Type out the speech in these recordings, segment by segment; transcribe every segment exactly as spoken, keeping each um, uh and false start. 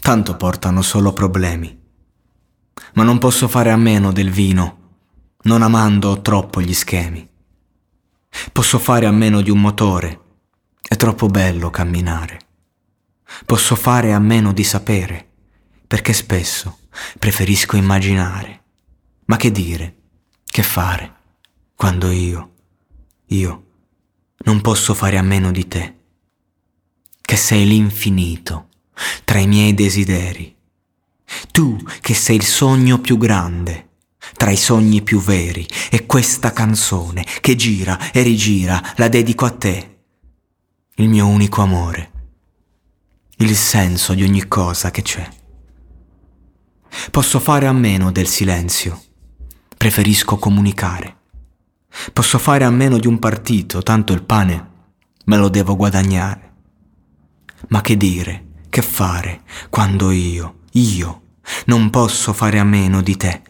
tanto portano solo problemi. Ma non posso fare a meno del vino, non amando troppo gli schemi. Posso fare a meno di un motore, è troppo bello camminare. Posso fare a meno di sapere, perché spesso preferisco immaginare. Ma che dire, che fare, quando io, io non posso fare a meno di te, che sei l'infinito tra i miei desideri. Tu che sei il sogno più grande tra i sogni più veri, e questa canzone che gira e rigira la dedico a te, il mio unico amore, il senso di ogni cosa che c'è. Posso fare a meno del silenzio, preferisco comunicare. Posso fare a meno di un partito, tanto il pane me lo devo guadagnare. Ma che dire, che fare, quando io, io non posso fare a meno di te,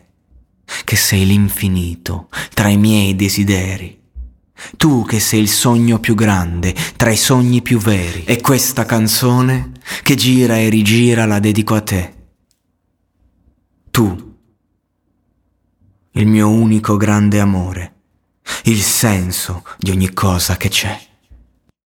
che sei l'infinito tra i miei desideri. Tu che sei il sogno più grande tra i sogni più veri, e questa canzone che gira e rigira la dedico a te. Tu, il mio unico grande amore, il senso di ogni cosa che c'è.